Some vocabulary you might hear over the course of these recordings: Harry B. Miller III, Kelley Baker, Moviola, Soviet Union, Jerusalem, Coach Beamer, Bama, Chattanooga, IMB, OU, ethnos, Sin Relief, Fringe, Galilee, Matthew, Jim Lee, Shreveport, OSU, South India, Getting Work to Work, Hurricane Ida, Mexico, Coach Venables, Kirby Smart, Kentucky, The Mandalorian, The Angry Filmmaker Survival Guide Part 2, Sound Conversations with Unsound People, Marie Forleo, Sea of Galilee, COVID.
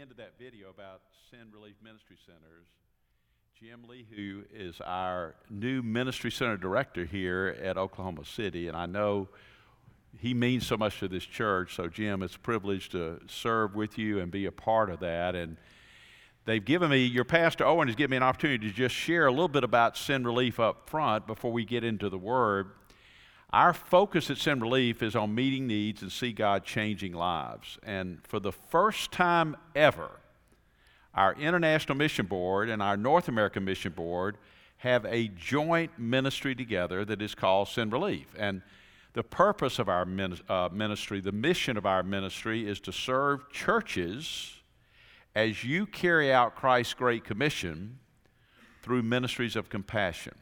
end of that video about Sin Relief Ministry Centers, Jim Lee, who is our new ministry center director here at Oklahoma City, and I know he means so much to this church. So Jim, it's a privilege to serve with you and be a part of that. And they've given me, your pastor Owen has given me an opportunity to just share a little bit about Sin Relief up front before we get into the Word. Our focus at Sin Relief is on meeting needs and see God changing lives. And for the first time ever, our International Mission Board and our North American Mission Board have a joint ministry together that is called Sin Relief. And the purpose of our ministry, the mission of our ministry, is to serve churches as you carry out Christ's Great Commission through ministries of compassion.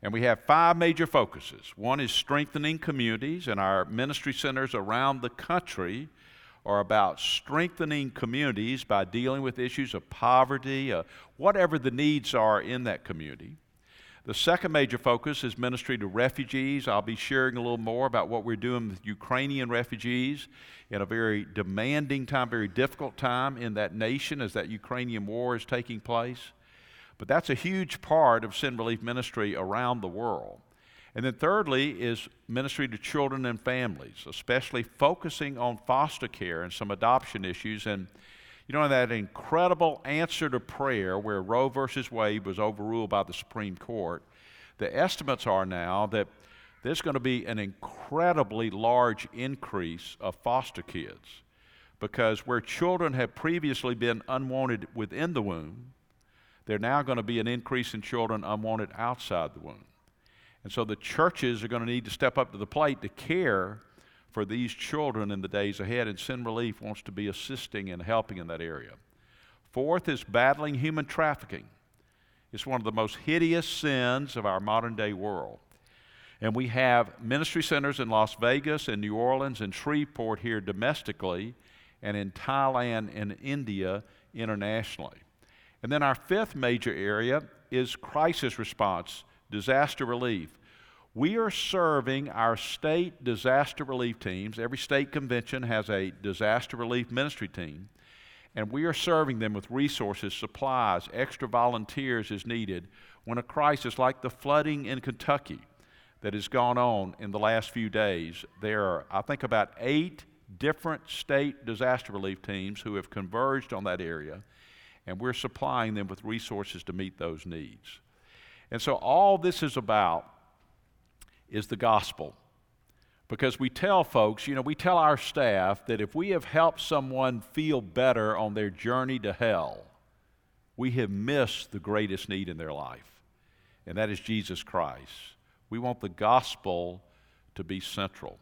And we have five major focuses. One is strengthening communities, and our ministry centers around the country are about strengthening communities by dealing with issues of poverty, whatever the needs are in that community. The second major focus is ministry to refugees. I'll be sharing a little more about what we're doing with Ukrainian refugees in a very demanding time, very difficult time in that nation as that Ukrainian war is taking place. But that's a huge part of Sin Relief ministry around the world. And then thirdly is ministry to children and families, especially focusing on foster care and some adoption issues. And you know, that incredible answer to prayer where Roe versus Wade was overruled by the Supreme Court, the estimates are now that there's going to be an incredibly large increase of foster kids, because where children have previously been unwanted within the womb, there's now going to be an increase in children unwanted outside the womb. And so the churches are going to need to step up to the plate to care for these children in the days ahead, and Sin Relief wants to be assisting and helping in that area. Fourth is battling human trafficking. It's one of the most hideous sins of our modern-day world. And we have ministry centers in Las Vegas and New Orleans and Shreveport here domestically, and in Thailand and India internationally. And then our fifth major area is crisis response, disaster relief. We are serving our state disaster relief teams. Every state convention has a disaster relief ministry team, and we are serving them with resources, supplies, extra volunteers as needed when a crisis like the flooding in Kentucky that has gone on in the last few days. There are, I think, about 8 different state disaster relief teams who have converged on that area, and we're supplying them with resources to meet those needs. And so all this is about is the gospel, because we tell folks, you know, we tell our staff that if we have helped someone feel better on their journey to hell, we have missed the greatest need in their life, and that is Jesus Christ. We want the gospel to be central.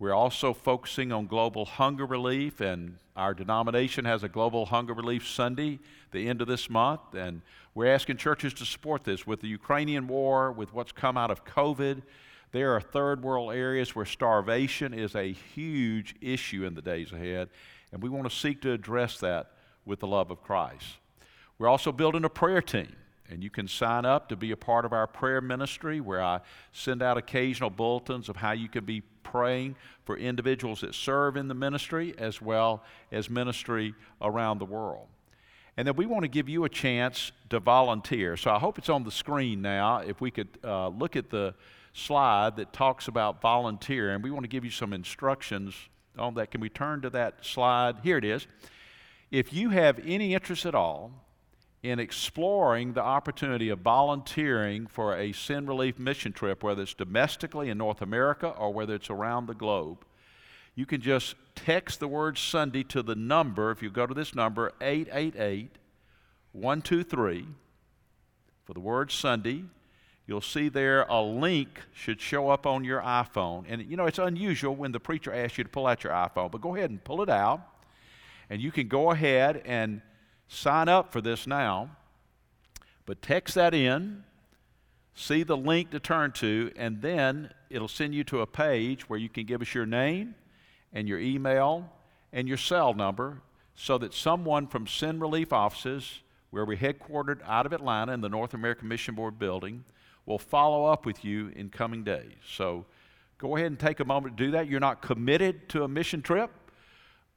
We're also focusing on global hunger relief, and our denomination has a Global Hunger Relief Sunday the end of this month, and we're asking churches to support this with the Ukrainian war, with what's come out of COVID. There are third world areas where starvation is a huge issue in the days ahead, and we want to seek to address that with the love of Christ. We're also building a prayer team, and you can sign up to be a part of our prayer ministry, where I send out occasional bulletins of how you can be praying for individuals that serve in the ministry as well as ministry around the world. And then we want to give you a chance to volunteer. So I hope it's on the screen now. If we could look at the slide that talks about volunteer, and we want to give you some instructions on that. Can we turn to that slide? Here it is. If you have any interest at all in exploring the opportunity of volunteering for a Sin Relief mission trip, whether it's domestically in North America or whether it's around the globe, you can just text the word Sunday to the number, if you go to this number, 888-123, for the word Sunday. You'll see there a link should show up on your iPhone. And you know, it's unusual when the preacher asks you to pull out your iPhone, but go ahead and pull it out, and you can go ahead and sign up for this now, but text that in, see the link to turn to, and then it'll send you to a page where you can give us your name and your email and your cell number, so that someone from Sin Relief offices, where we're headquartered out of Atlanta in the North American Mission Board building, will follow up with you in coming days. So go ahead and take a moment to do that. You're not committed to a mission trip,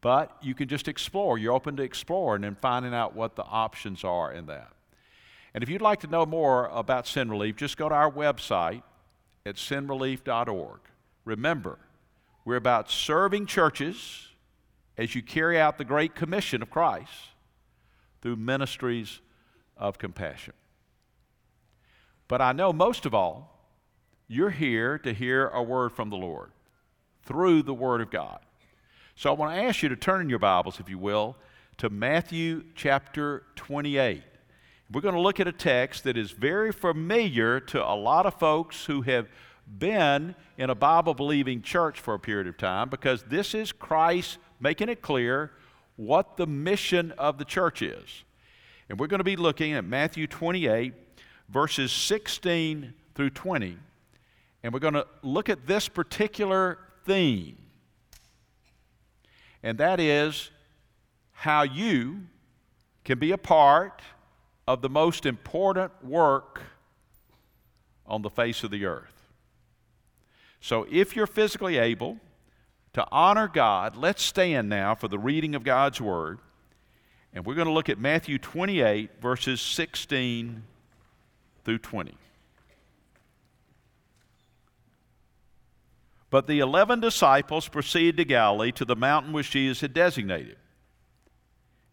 But you can just explore. You're open to exploring and finding out what the options are in that. And if you'd like to know more about Sin Relief, just go to our website at sinrelief.org. Remember, we're about serving churches as you carry out the Great Commission of Christ through ministries of compassion. But I know most of all, you're here to hear a word from the Lord through the Word of God. So I want to ask you to turn in your Bibles, if you will, to Matthew chapter 28. We're going to look at a text that is very familiar to a lot of folks who have been in a Bible-believing church for a period of time, because this is Christ making it clear what the mission of the church is. And we're going to be looking at Matthew 28, verses 16 through 20, and we're going to look at this particular theme, and that is how you can be a part of the most important work on the face of the earth. So if you're physically able to honor God, let's stand now for the reading of God's Word. And we're going to look at Matthew 28, verses 16 through 20. But the 11 disciples proceeded to Galilee, to the mountain which Jesus had designated.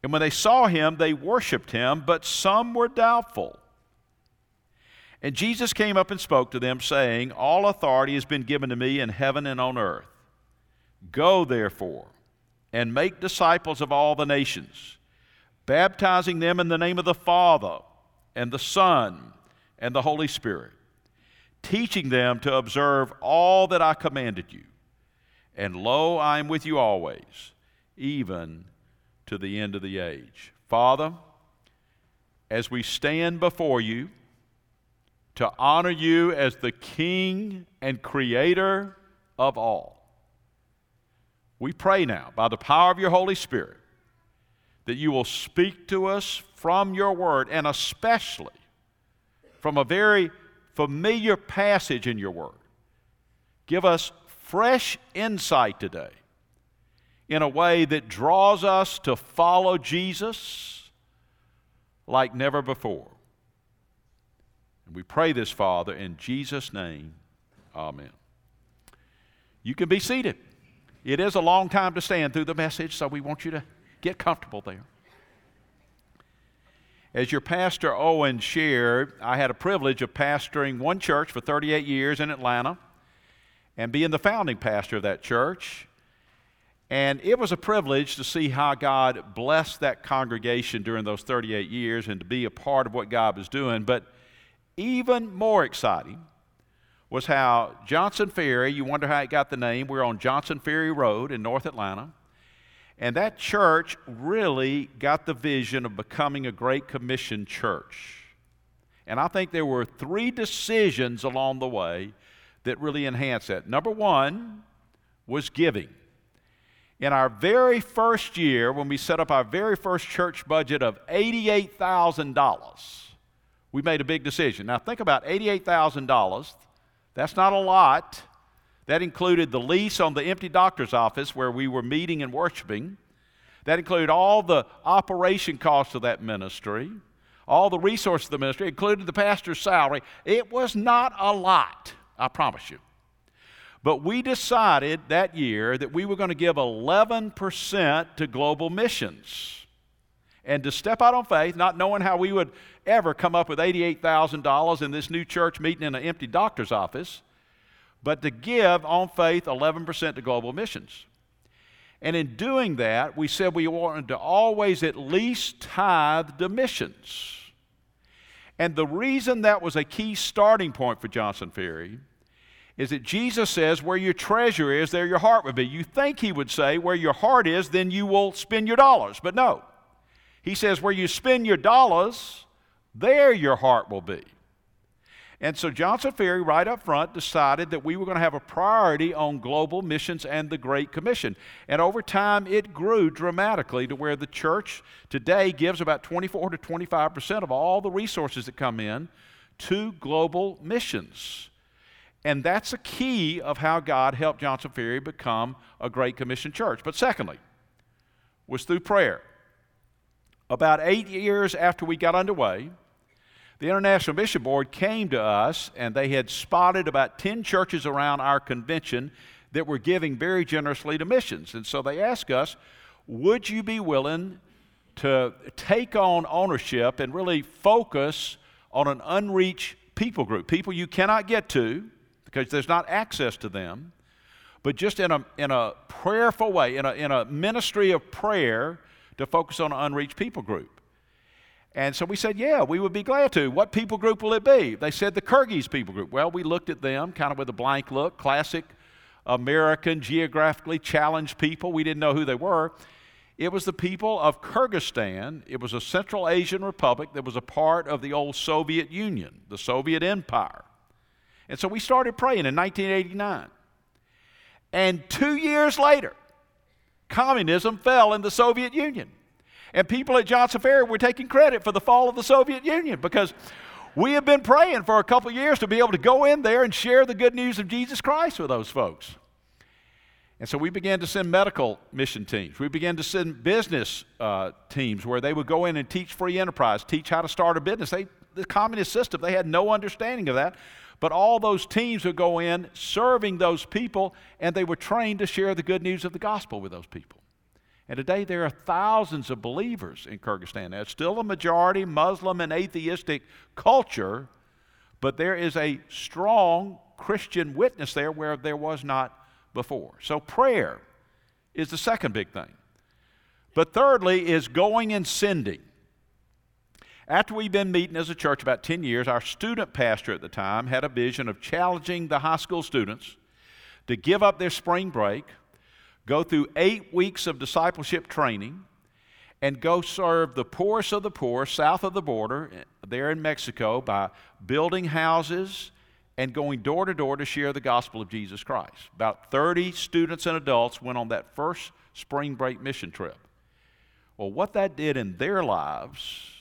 And when they saw him, they worshiped him, but some were doubtful. And Jesus came up and spoke to them, saying, All authority has been given to me in heaven and on earth. Go, therefore, and make disciples of all the nations, baptizing them in the name of the Father and the Son and the Holy Spirit, teaching them to observe all that I commanded you. And lo, I am with you always, even to the end of the age. Father, as we stand before you to honor you as the King and Creator of all, we pray now, by the power of your Holy Spirit, that you will speak to us from your Word, and especially from a very familiar passage in your Word. Give us fresh insight today in a way that draws us to follow Jesus like never before. And we pray this, Father, in Jesus' name. Amen. You can be seated. It is a long time to stand through the message, so we want you to get comfortable there. As your pastor, Owen, shared, I had a privilege of pastoring one church for 38 years in Atlanta and being the founding pastor of that church. And it was a privilege to see how God blessed that congregation during those 38 years and to be a part of what God was doing. But even more exciting was how Johnson Ferry, you wonder how it got the name, we're on Johnson Ferry Road in North Atlanta, and that church really got the vision of becoming a Great Commission church. And I think there were three decisions along the way that really enhanced that. Number one was giving. In our very first year, when we set up our very first church budget of $88,000, we made a big decision. Now think about $88,000. That's not a lot. That included the lease on the empty doctor's office where we were meeting and worshiping. That included all the operation costs of that ministry, all the resources of the ministry, included the pastor's salary. It was not a lot, I promise you. But we decided that year that we were going to give 11% to global missions. And to step out on faith, not knowing how we would ever come up with $88,000 in this new church meeting in an empty doctor's office, but to give on faith 11% to global missions. And in doing that, we said we wanted to always at least tithe to missions. And the reason that was a key starting point for Johnson Ferry is that Jesus says, where your treasure is, there your heart would be. You think he would say, where your heart is, then you will spend your dollars, but no. He says, where you spend your dollars, there your heart will be. And so Johnson Ferry, right up front, decided that we were going to have a priority on global missions and the Great Commission. And over time, it grew dramatically to where the church today gives about 24 to 25% of all the resources that come in to global missions. And that's a key of how God helped Johnson Ferry become a Great Commission church. But secondly, was through prayer. About 8 years after we got underway, the International Mission Board came to us, and they had spotted about 10 churches around our convention that were giving very generously to missions. And so they asked us, would you be willing to take on ownership and really focus on an unreached people group, people you cannot get to because there's not access to them, but just in a prayerful way, in a ministry of prayer to focus on an unreached people group? And so we said, yeah, we would be glad to. What people group will it be? They said the Kyrgyz people group. Well, we looked at them kind of with a blank look, classic American, geographically challenged people. We didn't know who they were. It was the people of Kyrgyzstan. It was a Central Asian republic that was a part of the old Soviet Union, the Soviet Empire. And so we started praying in 1989. And 2 years later, communism fell in the Soviet Union. And people at Johnson Ferry were taking credit for the fall of the Soviet Union because we had been praying for a couple years to be able to go in there and share the good news of Jesus Christ with those folks. And so we began to send medical mission teams. We began to send business teams where they would go in and teach free enterprise, teach how to start a business. The communist system, they had no understanding of that. But all those teams would go in serving those people, and they were trained to share the good news of the gospel with those people. And today there are thousands of believers in Kyrgyzstan. Now, it's still a majority Muslim and atheistic culture, but there is a strong Christian witness there where there was not before. So prayer is the second big thing. But thirdly is going and sending. After we've been meeting as a church about 10 years, our student pastor at the time had a vision of challenging the high school students to give up their spring break, go through 8 weeks of discipleship training, and go serve the poorest of the poor south of the border there in Mexico by building houses and going door to door to share the gospel of Jesus Christ. About 30 students and adults went on that first spring break mission trip. Well, what that did in their lives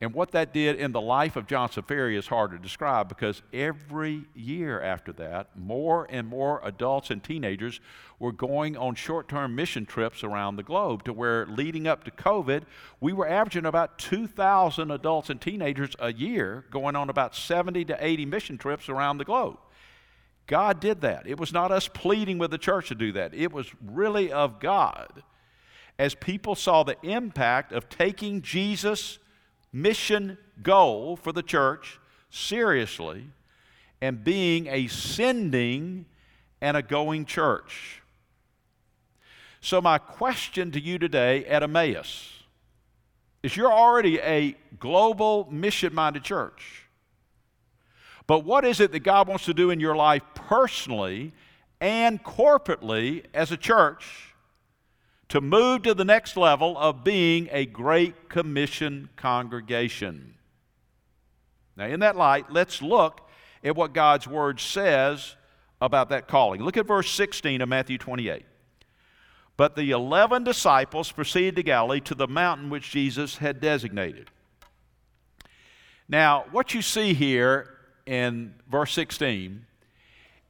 and what that did in the life of Johnson Ferry is hard to describe because every year after that, more and more adults and teenagers were going on short-term mission trips around the globe to where leading up to COVID, we were averaging about 2,000 adults and teenagers a year going on about 70 to 80 mission trips around the globe. God did that. It was not us pleading with the church to do that. It was really of God as people saw the impact of taking Jesus' mission goal for the church seriously and being a sending and a going church. So my question to you today at Emmaus is you're already a global mission-minded church, but what is it that God wants to do in your life personally and corporately as a church to move to the next level of being a Great Commission congregation? Now, in that light, let's look at what God's Word says about that calling. Look at verse 16 of Matthew 28. But the 11 disciples proceeded to Galilee to the mountain which Jesus had designated. Now, what you see here in verse 16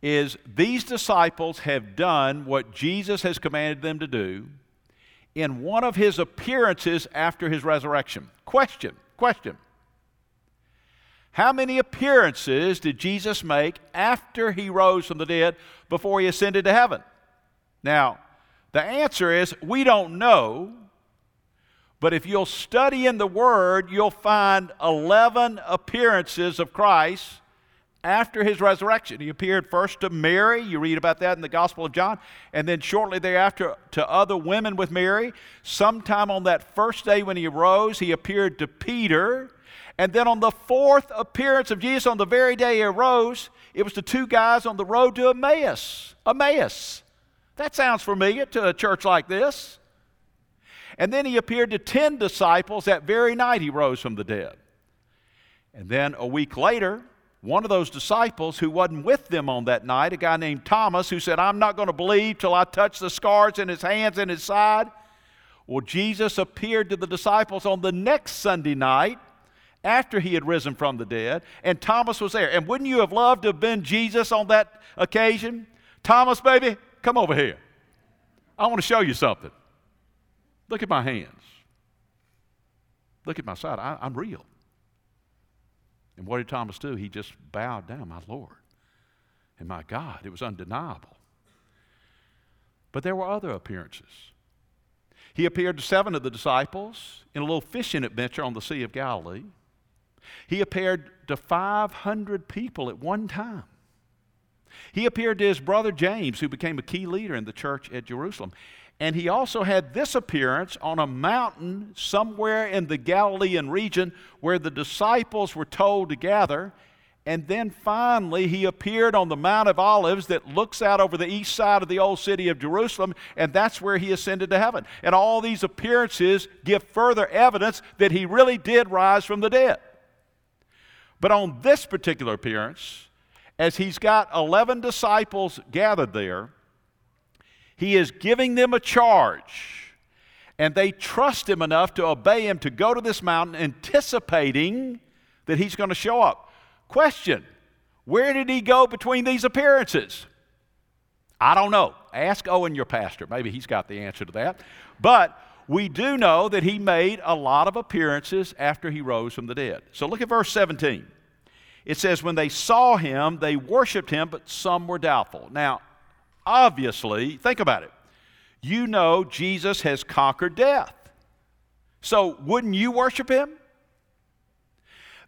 is these disciples have done what Jesus has commanded them to do in one of his appearances after his resurrection. Question. How many appearances did Jesus make after he rose from the dead before he ascended to heaven? Now, the answer is we don't know, but if you'll study in the Word, you'll find 11 appearances of Christ after his resurrection. He appeared first to Mary. You read about that in the Gospel of John. And then shortly thereafter to other women with Mary. Sometime on that first day when he arose, he appeared to Peter. And then on the fourth appearance of Jesus, on the very day he arose, it was to two guys on the road to Emmaus. That sounds familiar to a church like this. And then he appeared to 10 disciples that very night he rose from the dead. And then a week later, one of those disciples who wasn't with them on that night, a guy named Thomas, who said, I'm not going to believe till I touch the scars in his hands and his side. Well, Jesus appeared to the disciples on the next Sunday night after he had risen from the dead, and Thomas was there. And wouldn't you have loved to have been Jesus on that occasion? Thomas, baby, come over here. I want to show you something. Look at my hands. Look at my side. I'm real. And what did Thomas do? He just bowed down, my Lord and my God. It was undeniable. But there were other appearances. He appeared to 7 of the disciples in a little fishing adventure on the Sea of Galilee. He appeared to 500 people at one time. He appeared to his brother James, who became a key leader in the church at Jerusalem. And he also had this appearance on a mountain somewhere in the Galilean region where the disciples were told to gather. And then finally he appeared on the Mount of Olives that looks out over the east side of the old city of Jerusalem, and that's where he ascended to heaven. And all these appearances give further evidence that he really did rise from the dead. But on this particular appearance, as he's got 11 disciples gathered there, he is giving them a charge, and they trust him enough to obey him to go to this mountain, anticipating that he's going to show up. Question, where did he go between these appearances? I don't know. Ask Owen, your pastor. Maybe he's got the answer to that. But we do know that he made a lot of appearances after he rose from the dead. So look at verse 17. It says, when they saw him, they worshiped him, but some were doubtful. Now, obviously, think about it. You know Jesus has conquered death. So wouldn't you worship him?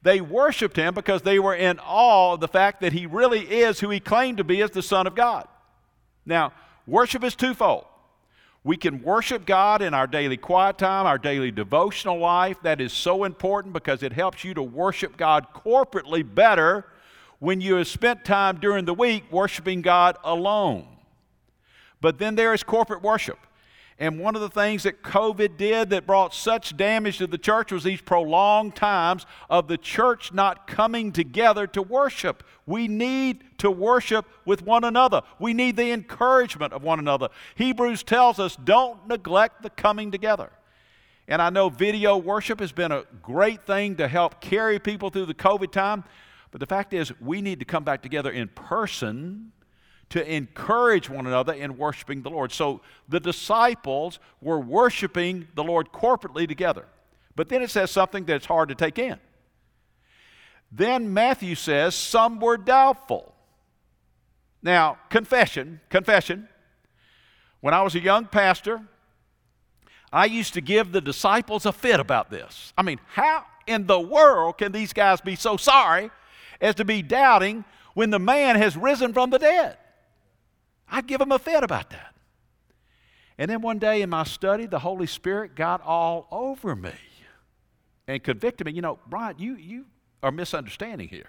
They worshiped him because they were in awe of the fact that he really is who he claimed to be as the Son of God. Now, worship is twofold. We can worship God in our daily quiet time, our daily devotional life. That is so important because it helps you to worship God corporately better when you have spent time during the week worshiping God alone. But then there is corporate worship. And one of the things that COVID did that brought such damage to the church was these prolonged times of the church not coming together to worship. We need to worship with one another. We need the encouragement of one another. Hebrews tells us, don't neglect the coming together. And I know video worship has been a great thing to help carry people through the COVID time, but the fact is we need to come back together in person to encourage one another in worshiping the Lord. So the disciples were worshiping the Lord corporately together. But then it says something that's hard to take in. Then Matthew says, some were doubtful. Now, confession. When I was a young pastor, I used to give the disciples a fit about this. I mean, how in the world can these guys be so sorry as to be doubting when the man has risen from the dead? I'd give him a fit about that. And then one day in my study, the Holy Spirit got all over me and convicted me. You know, Brian, you are misunderstanding here.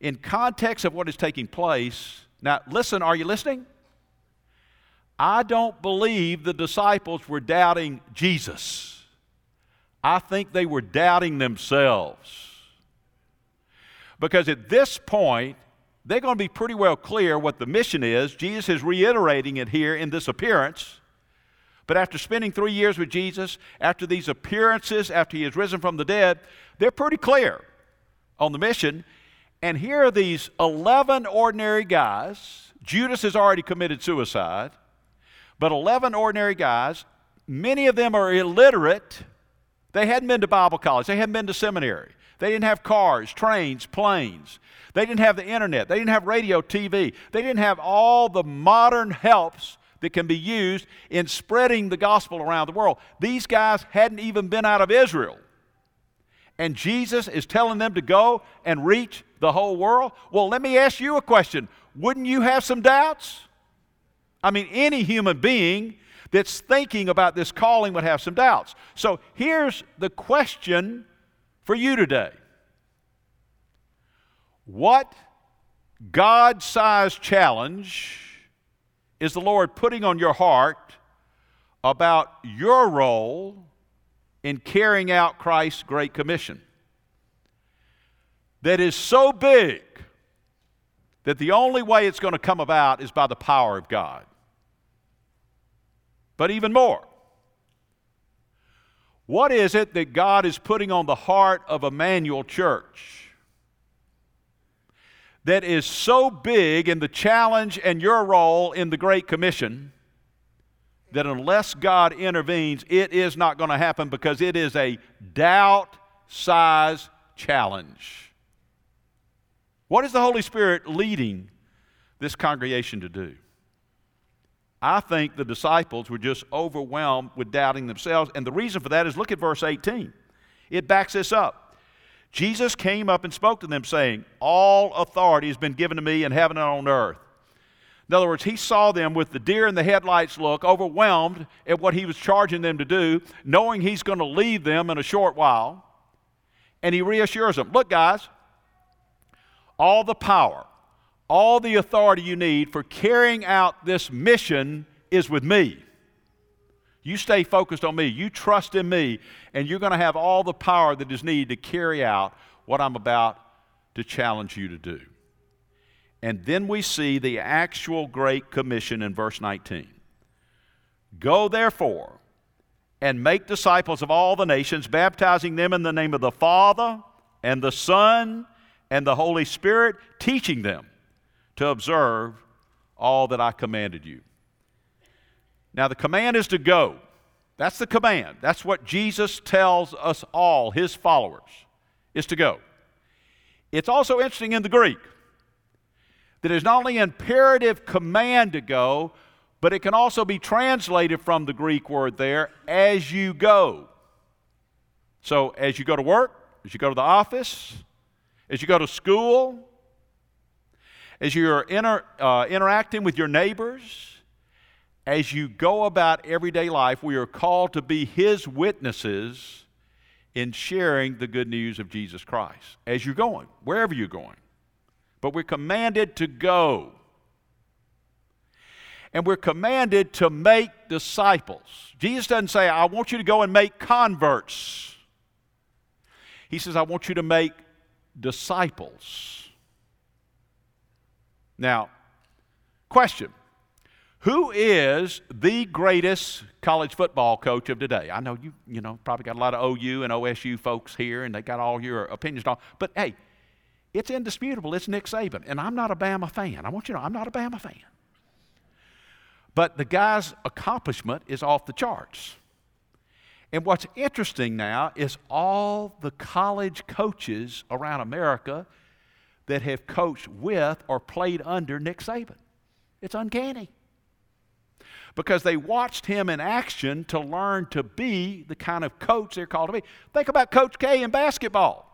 In context of what is taking place, now listen, are you listening? I don't believe the disciples were doubting Jesus. I think they were doubting themselves. Because at this point, they're going to be pretty well clear what the mission is. Jesus is reiterating it here in this appearance. But after spending 3 years with Jesus, after these appearances, after he has risen from the dead, they're pretty clear on the mission. And here are these 11 ordinary guys. Judas has already committed suicide. But 11 ordinary guys, many of them are illiterate. They hadn't been to Bible college. They hadn't been to seminary. They didn't have cars, trains, planes. They didn't have the internet. They didn't have radio, TV. They didn't have all the modern helps that can be used in spreading the gospel around the world. These guys hadn't even been out of Israel. And Jesus is telling them to go and reach the whole world. Well, let me ask you a question. Wouldn't you have some doubts? I mean, any human being that's thinking about this calling would have some doubts. So here's the question for you today. What God-sized challenge is the Lord putting on your heart about your role in carrying out Christ's Great Commission that is so big that the only way it's going to come about is by the power of God? But even more, what is it that God is putting on the heart of Emmanuel Church that is so big in the challenge and your role in the Great Commission that unless God intervenes, it is not going to happen because it is a doubt-sized challenge. What is the Holy Spirit leading this congregation to do? I think the disciples were just overwhelmed with doubting themselves, and the reason for that is, look at verse 18. It backs this up. Jesus came up and spoke to them, saying, "All authority has been given to me in heaven and on earth." In other words, he saw them with the deer in the headlights look, overwhelmed at what he was charging them to do, knowing he's going to leave them in a short while, and he reassures them, look, guys, all the power, all the authority you need for carrying out this mission is with me. You stay focused on me. You trust in me, and you're going to have all the power that is needed to carry out what I'm about to challenge you to do. And then we see the actual Great Commission in verse 19. Go therefore and make disciples of all the nations, baptizing them in the name of the Father and the Son and the Holy Spirit, teaching them to observe all that I commanded you. Now the command is to go. That's the command. That's what Jesus tells us all, his followers, is to go. It's also interesting in the Greek that is not only an imperative command to go, but it can also be translated from the Greek word there, as you go. So as you go to work, as you go to the office, as you go to school, as you're interacting with your neighbors, as you go about everyday life, we are called to be his witnesses in sharing the good news of Jesus Christ. As you're going, wherever you're going. But we're commanded to go. And we're commanded to make disciples. Jesus doesn't say, I want you to go and make converts. He says, I want you to make disciples. Now, question. Who is the greatest college football coach of today? I know you probably got a lot of OU and OSU folks here, and they got all your opinions and all. But, hey, it's indisputable. It's Nick Saban, and I'm not a Bama fan. I want you to know I'm not a Bama fan. But the guy's accomplishment is off the charts. And what's interesting now is all the college coaches around America that have coached with or played under Nick Saban. It's uncanny. Because they watched him in action to learn to be the kind of coach they're called to be. Think about Coach K in basketball.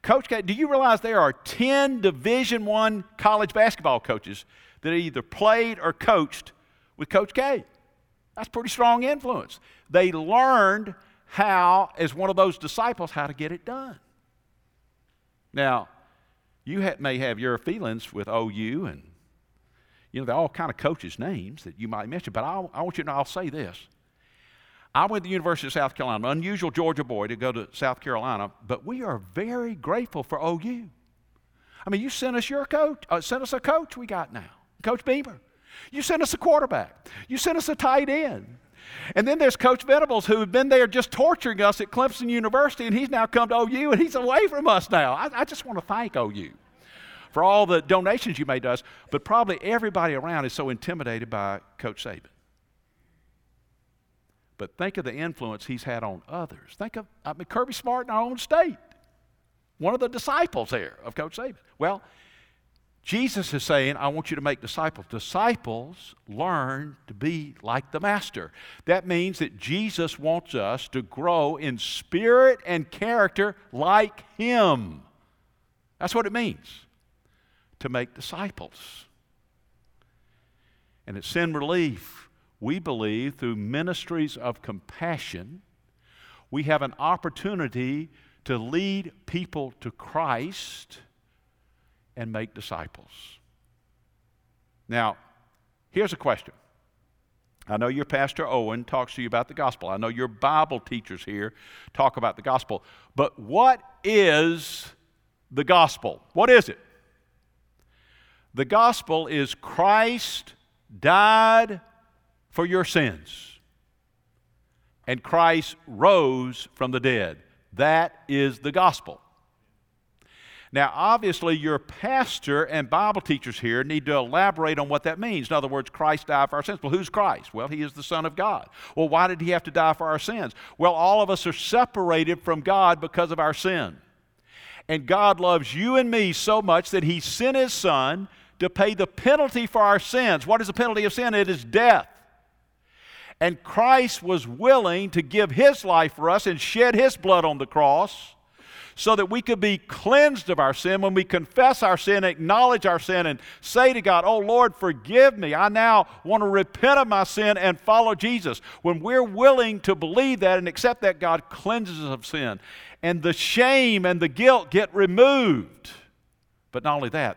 Coach K, do you realize there are 10 Division I college basketball coaches that either played or coached with Coach K? That's pretty strong influence. They learned how, as one of those disciples, how to get it done. Now, you may have your feelings with OU, and they're all kind of coaches' names that you might mention, but I want you to know, I'll say this. I went to the University of South Carolina. I'm an unusual Georgia boy to go to South Carolina, but we are very grateful for OU. I mean, you sent us a coach we got now, Coach Beamer. You sent us a quarterback. You sent us a tight end. And then there's Coach Venables, who had been there just torturing us at Clemson University, and he's now come to OU, and he's away from us now. I just want to thank OU for all the donations you made to us, but probably everybody around is so intimidated by Coach Saban. But think of the influence he's had on others. Think of Kirby Smart in our own state, one of the disciples there of Coach Saban. Well, Jesus is saying, I want you to make disciples. Disciples learn to be like the Master. That means that Jesus wants us to grow in spirit and character like him. That's what it means to make disciples. And at Sin Relief, we believe through ministries of compassion, we have an opportunity to lead people to Christ and make disciples. Now, here's a question. I know your pastor Owen talks to you about the gospel. I know your Bible teachers here talk about the gospel. But what is the gospel? What is it? The gospel is Christ died for your sins, and Christ rose from the dead. That is the gospel. Now, obviously, your pastor and Bible teachers here need to elaborate on what that means. In other words, Christ died for our sins. Well, who's Christ? Well, he is the Son of God. Well, why did he have to die for our sins? Well, all of us are separated from God because of our sin. And God loves you and me so much that he sent his Son to pay the penalty for our sins. What is the penalty of sin? It is death. And Christ was willing to give his life for us and shed his blood on the cross so that we could be cleansed of our sin. When we confess our sin, acknowledge our sin, and say to God, "Oh Lord, forgive me. I now want to repent of my sin and follow Jesus." When we're willing to believe that and accept that, God cleanses us of sin. And the shame and the guilt get removed. But not only that,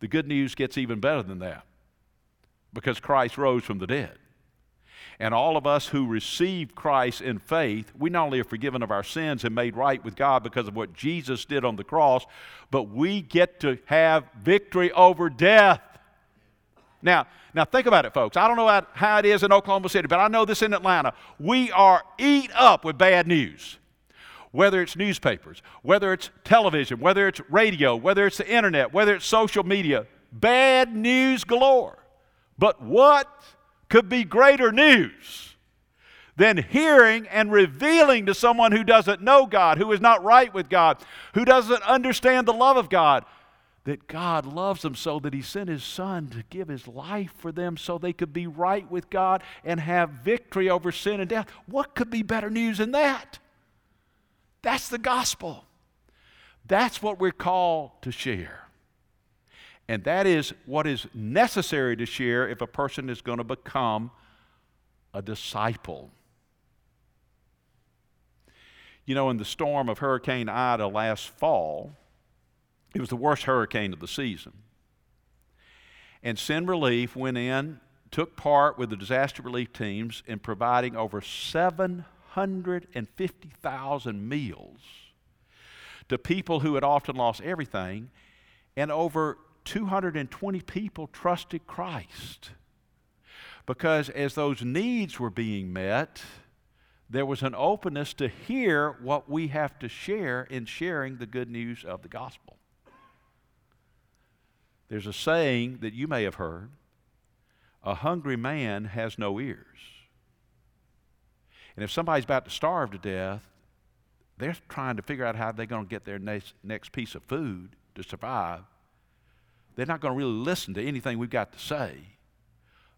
the good news gets even better than that, because Christ rose from the dead. And all of us who receive Christ in faith, we not only are forgiven of our sins and made right with God because of what Jesus did on the cross, but we get to have victory over death. Now think about it, folks. I don't know how it is in Oklahoma City, but I know this in Atlanta. We are eat up with bad news. Whether it's newspapers, whether it's television, whether it's radio, whether it's the internet, whether it's social media, bad news galore. But what could be greater news than hearing and revealing to someone who doesn't know God, who is not right with God, who doesn't understand the love of God, that God loves them so that he sent his Son to give his life for them so they could be right with God and have victory over sin and death? What could be better news than that? That's the gospel. That's what we're called to share. And that is what is necessary to share if a person is going to become a disciple. You know, in the storm of Hurricane Ida last fall, it was the worst hurricane of the season. And Sin Relief went in, took part with the disaster relief teams in providing over 750,000 meals to people who had often lost everything, and over 220 people trusted Christ, because as those needs were being met, there was an openness to hear what we have to share in sharing the good news of the gospel. There's a saying that you may have heard: a hungry man has no ears. And if somebody's about to starve to death, they're trying to figure out how they're going to get their next piece of food to survive. They're not going to really listen to anything we've got to say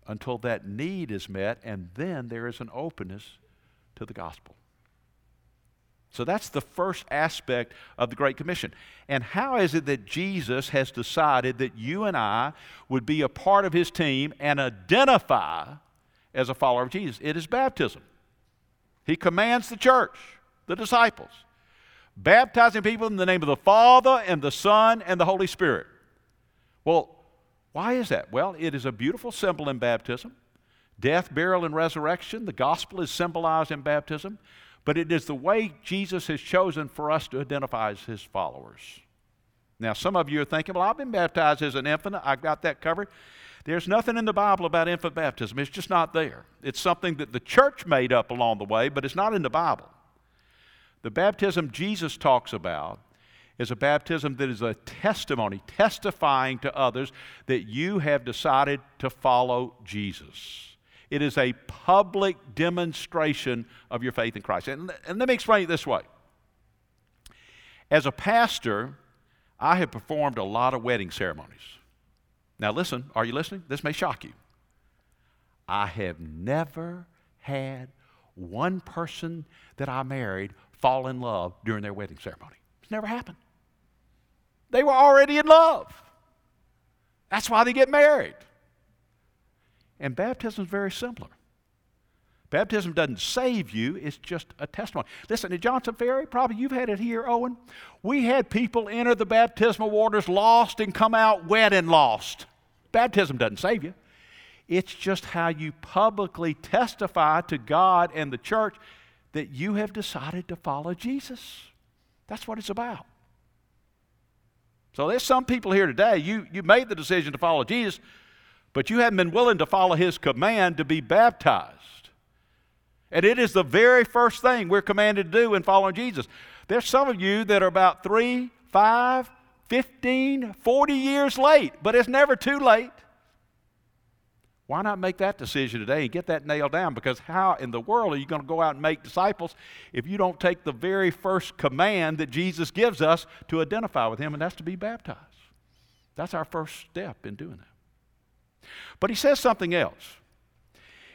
until that need is met, and then there is an openness to the gospel. So that's the first aspect of the Great Commission. And how is it that Jesus has decided that you and I would be a part of his team and identify as a follower of Jesus? It is baptism. He commands the church, the disciples, baptizing people in the name of the Father and the Son and the Holy Spirit. Well, why is that? Well, it is a beautiful symbol in baptism. Death, burial, and resurrection, the gospel is symbolized in baptism, but it is the way Jesus has chosen for us to identify as his followers. Now, some of you are thinking, well, I've been baptized as an infant. I've got that covered. There's nothing in the Bible about infant baptism. It's just not there. It's something that the church made up along the way, but it's not in the Bible. The baptism Jesus talks about is a baptism that is a testimony, testifying to others that you have decided to follow Jesus. It is a public demonstration of your faith in Christ. And let me explain it this way. As a pastor, I have performed a lot of wedding ceremonies. Now listen, are you listening? This may shock you. I have never had one person that I married fall in love during their wedding ceremony. It's never happened. They were already in love. That's why they get married. And baptism is very similar. Baptism doesn't save you, it's just a testimony. Listen, at Johnson Ferry, probably you've had it here, Owen, we had people enter the baptismal waters lost and come out wet and lost. Baptism doesn't save you. It's just how you publicly testify to God and the church that you have decided to follow Jesus. That's what it's about. So there's some people here today, you made the decision to follow Jesus, but you haven't been willing to follow his command to be baptized. And it is the very first thing we're commanded to do in following Jesus. There's some of you that are about 3, 5, 15, 40 years late, but it's never too late. Why not make that decision today and get that nailed down? Because how in the world are you going to go out and make disciples if you don't take the very first command that Jesus gives us to identify with him, and that's to be baptized? That's our first step in doing that. But he says something else.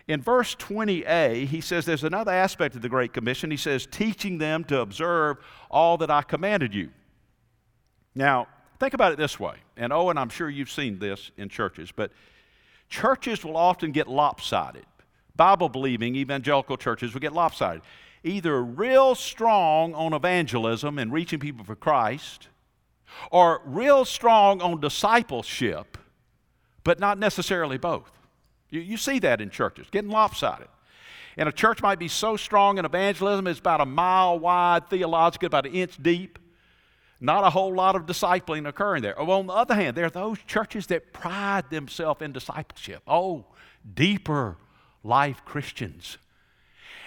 In verse 20a, he says there's another aspect of the Great Commission. He says, teaching them to observe all that I commanded you. Now, think about it this way. And Owen, I'm sure you've seen this in churches, but churches will often get lopsided. Bible-believing evangelical churches will get lopsided. Either real strong on evangelism and reaching people for Christ, or real strong on discipleship, but not necessarily both. You see that in churches, getting lopsided. And a church might be so strong in evangelism, it's about a mile wide, theologically about an inch deep. Not a whole lot of discipling occurring there. Well, on the other hand, there are those churches that pride themselves in discipleship. Oh, deeper life Christians.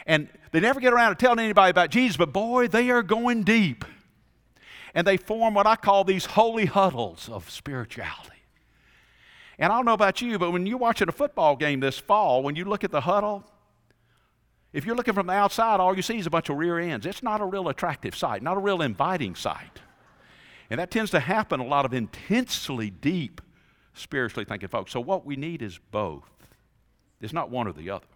And they never get around to telling anybody about Jesus, but boy, they are going deep. And they form what I call these holy huddles of spirituality. And I don't know about you, but when you're watching a football game this fall, when you look at the huddle, if you're looking from the outside, all you see is a bunch of rear ends. It's not a real attractive sight, not a real inviting sight. And that tends to happen, a lot of intensely deep spiritually thinking folks. So what we need is both. It's not one or the other.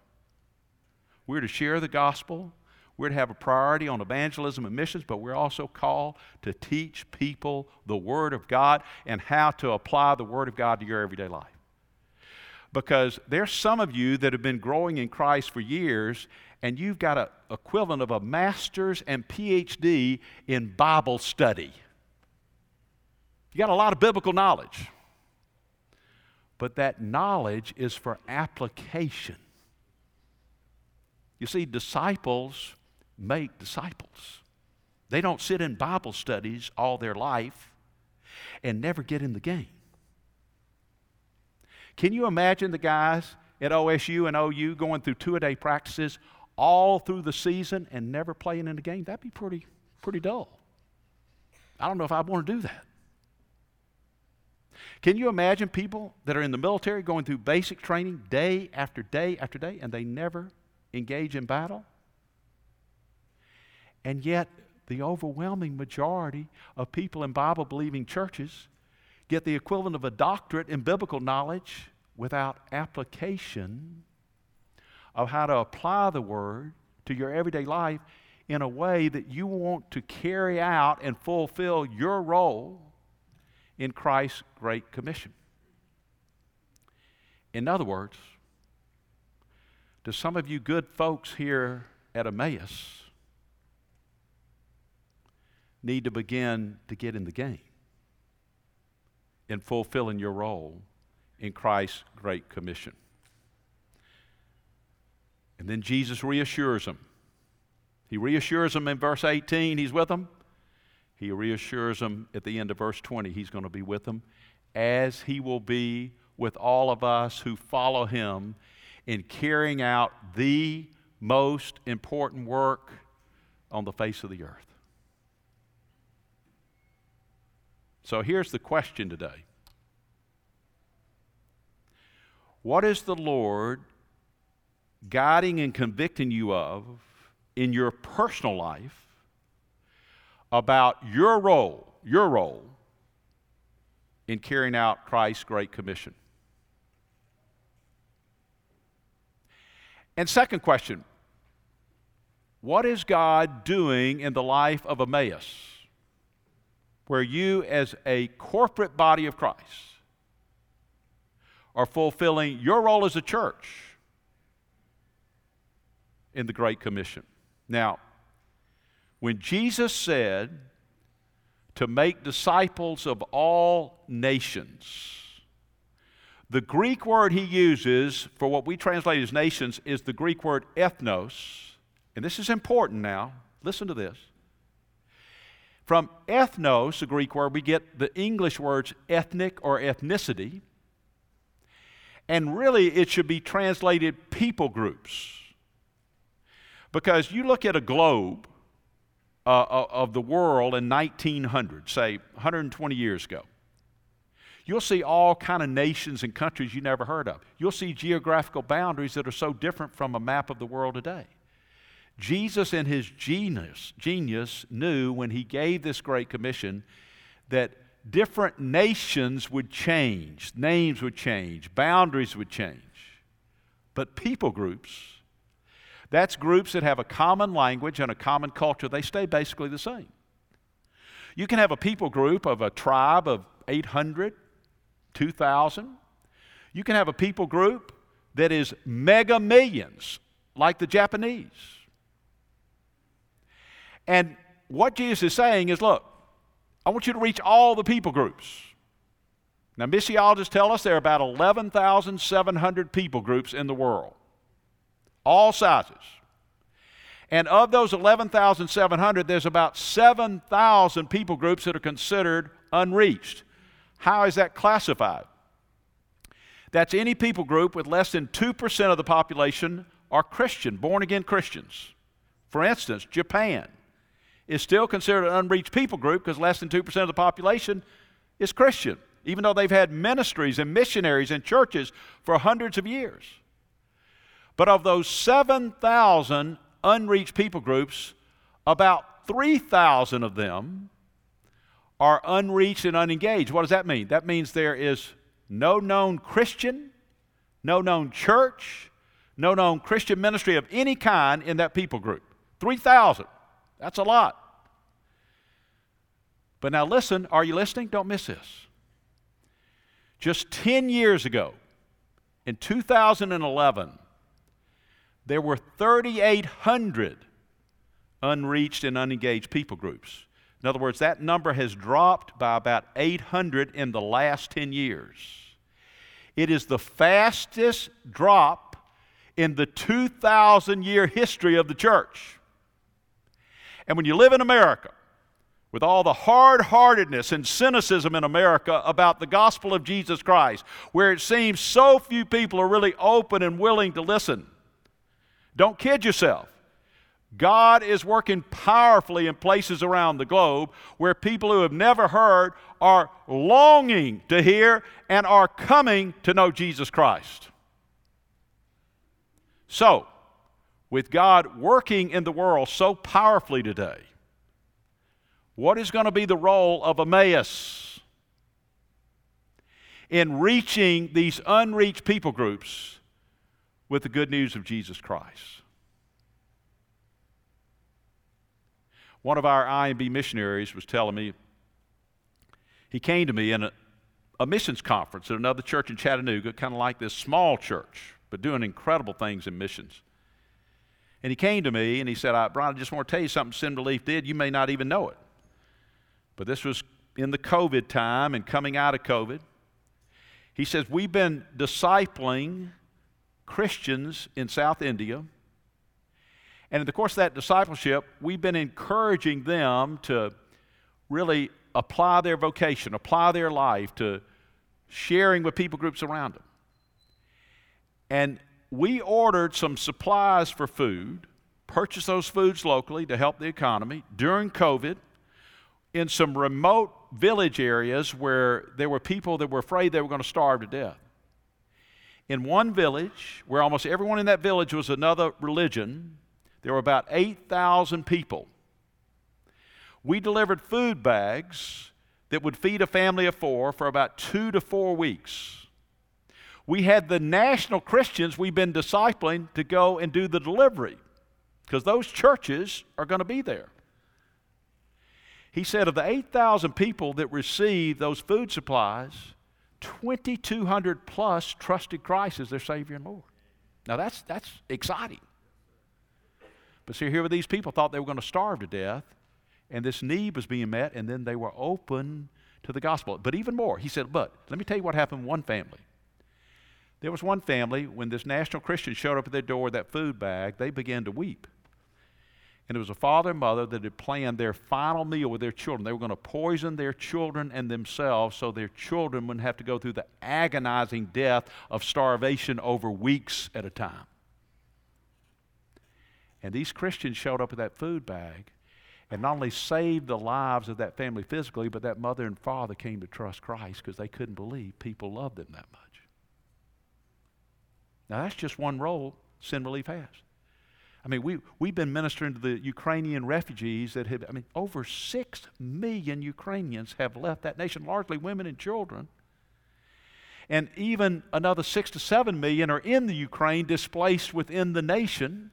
We're to share the gospel. We're to have a priority on evangelism and missions, but we're also called to teach people the Word of God and how to apply the Word of God to your everyday life. Because there's some of you that have been growing in Christ for years, and you've got an equivalent of a master's and PhD in Bible study. You got a lot of biblical knowledge, but that knowledge is for application. You see, disciples make disciples. They don't sit in Bible studies all their life and never get in the game. Can you imagine the guys at OSU and OU going through two-a-day practices all through the season and never playing in the game? That'd be pretty dull. I don't know if I'd want to do that. Can you imagine people that are in the military going through basic training day after day after day, and they never engage in battle? And yet, the overwhelming majority of people in Bible-believing churches get the equivalent of a doctorate in biblical knowledge without application of how to apply the Word to your everyday life in a way that you want to carry out and fulfill your role in Christ's Great Commission. In other words, to some of you good folks here at Emmaus, need to begin to get in the game in fulfilling your role in Christ's Great Commission. And then Jesus reassures them. He reassures them in verse 18, he's with them. He reassures them at the end of verse 20, he's going to be with them, as he will be with all of us who follow him in carrying out the most important work on the face of the earth. So here's the question today. What is the Lord guiding and convicting you of in your personal life about your role in carrying out Christ's Great Commission? And second question, what is God doing in the life of Emmaus, where you as a corporate body of Christ are fulfilling your role as a church in the Great Commission? Now, when Jesus said to make disciples of all nations, the Greek word he uses for what we translate as nations is the Greek word ethnos. And this is important now. Listen to this. From ethnos, the Greek word, we get the English words ethnic or ethnicity. And really it should be translated people groups. Because you look at a globe, of the world in 1900, say 120 years ago. You'll see all kind of nations and countries you never heard of. You'll see geographical boundaries that are so different from a map of the world today. Jesus in his genius knew when he gave this Great Commission that different nations would change, names would change, boundaries would change. But people groups, that's groups that have a common language and a common culture, they stay basically the same. You can have a people group of a tribe of 800, 2,000. You can have a people group that is mega millions, like the Japanese. And what Jesus is saying is, look, I want you to reach all the people groups. Now, missiologists tell us there are about 11,700 people groups in the world, all sizes. And of those 11,700, there's about 7,000 people groups that are considered unreached. How is that classified? That's any people group with less than 2% of the population are Christian, born-again Christians. For instance, Japan is still considered an unreached people group because less than 2% of the population is Christian, even though they've had ministries and missionaries and churches for hundreds of years. But of those 7,000 unreached people groups, about 3,000 of them are unreached and unengaged. What does that mean? That means there is no known Christian, no known church, no known Christian ministry of any kind in that people group. 3,000. That's a lot. But now listen, are you listening? Don't miss this. Just 10 years ago, in 2011, there were 3,800 unreached and unengaged people groups. In other words, that number has dropped by about 800 in the last 10 years. It is the fastest drop in the 2,000-year history of the church. And when you live in America, with all the hard-heartedness and cynicism in America about the gospel of Jesus Christ, where it seems so few people are really open and willing to listen, don't kid yourself. God is working powerfully in places around the globe where people who have never heard are longing to hear and are coming to know Jesus Christ. So, with God working in the world so powerfully today, what is going to be the role of Emmaus in reaching these unreached people groups with the good news of Jesus Christ? One of our IMB missionaries was telling me, he came to me in a missions conference at another church in Chattanooga, kind of like this small church, but doing incredible things in missions. And he came to me and he said, Brian, I just want to tell you something Sin Relief did. You may not even know it. But this was in the COVID time and coming out of COVID. He says, we've been discipling Christians in South India. And in the course of that discipleship, we've been encouraging them to really apply their vocation, apply their life to sharing with people groups around them. And we ordered some supplies for food, purchased those foods locally to help the economy during COVID in some remote village areas where there were people that were afraid they were going to starve to death. In one village, where almost everyone in that village was another religion, there were about 8,000 people. We delivered food bags that would feed a family of four for about 2 to 4 weeks. We had the national Christians we've been discipling to go and do the delivery because those churches are going to be there. He said of the 8,000 people that received those food supplies, 2,200 plus trusted Christ as their Savior and Lord. Now that's exciting. But see, here were these people thought they were going to starve to death, and this need was being met, and then they were open to the gospel. But even more, he said, but let me tell you what happened in one family. There was one family, when this national Christian showed up at their door with that food bag, they began to weep. And it was a father and mother that had planned their final meal with their children. They were going to poison their children and themselves so their children wouldn't have to go through the agonizing death of starvation over weeks at a time. And these Christians showed up with that food bag, and not only saved the lives of that family physically, but that mother and father came to trust Christ because they couldn't believe people loved them that much. Now, that's just one role Sin Relief has. I mean, we've been ministering to the Ukrainian refugees that have, over 6 million Ukrainians have left that nation, largely women and children. And even another 6 to 7 million are in the Ukraine, displaced within the nation.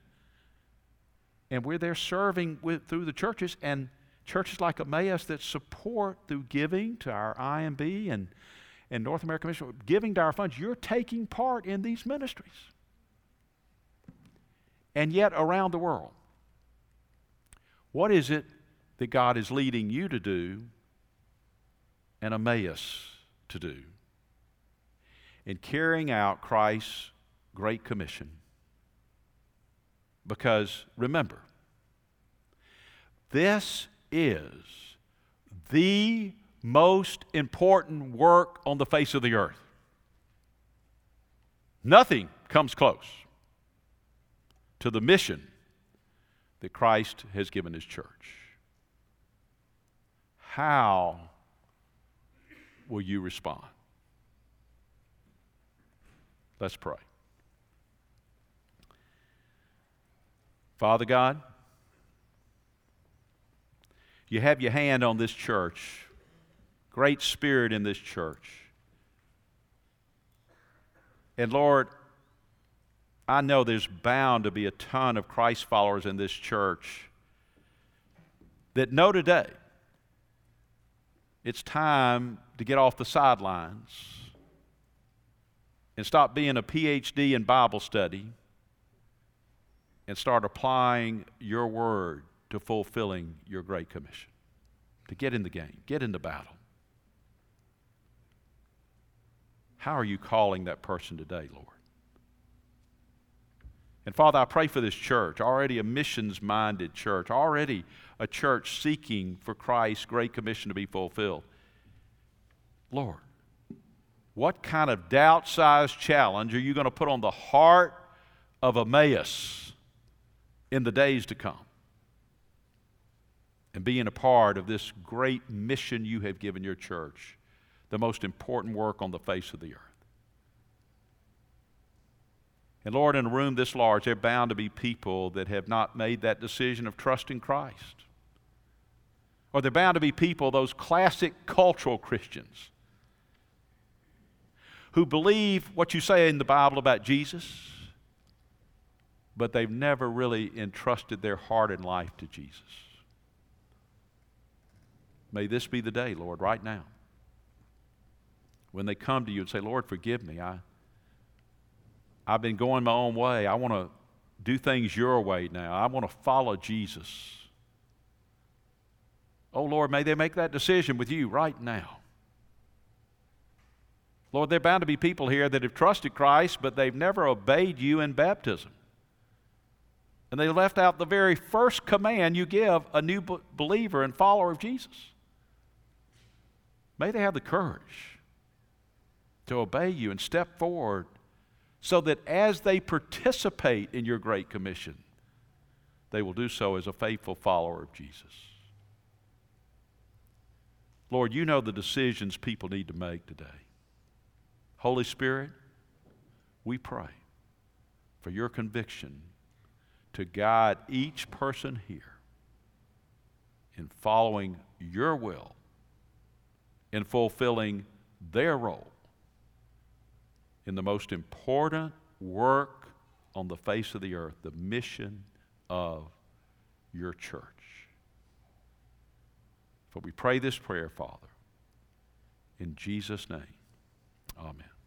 And we're there serving through the churches, and churches like Emmaus that support through giving to our IMB and North American Mission, giving to our funds. You're taking part in these ministries. And yet around the world, what is it that God is leading you to do and Emmaus to do in carrying out Christ's Great Commission? Because remember, this is the most important work on the face of the earth. Nothing comes close to the mission that Christ has given His church. How will you respond? Let's pray. Father God, you have your hand on this church, great spirit in this church. And Lord, I know there's bound to be a ton of Christ followers in this church that know today it's time to get off the sidelines and stop being a PhD in Bible study and start applying your word to fulfilling your Great Commission, to get in the game, get in the battle. How are you calling that person today, Lord? And Father, I pray for this church, already a missions-minded church, already a church seeking for Christ's Great Commission to be fulfilled. Lord, what kind of doubt-sized challenge are you going to put on the heart of Emmaus in the days to come, and being a part of this great mission you have given your church, the most important work on the face of the earth? And Lord, in a room this large, there are bound to be people that have not made that decision of trusting Christ. Or there are bound to be people, those classic cultural Christians, who believe what you say in the Bible about Jesus, but they've never really entrusted their heart and life to Jesus. May this be the day, Lord, right now, when they come to you and say, Lord, forgive me. I've been going my own way. I want to do things your way now. I want to follow Jesus. Oh, Lord, may they make that decision with you right now. Lord, there are bound to be people here that have trusted Christ, but they've never obeyed you in baptism. And they left out the very first command you give a new believer and follower of Jesus. May they have the courage to obey you and step forward so that as they participate in your Great Commission, they will do so as a faithful follower of Jesus. Lord, you know the decisions people need to make today. Holy Spirit, we pray for your conviction to guide each person here in following your will, in fulfilling their role in the most important work on the face of the earth, the mission of your church. For we pray this prayer, Father, in Jesus' name. Amen.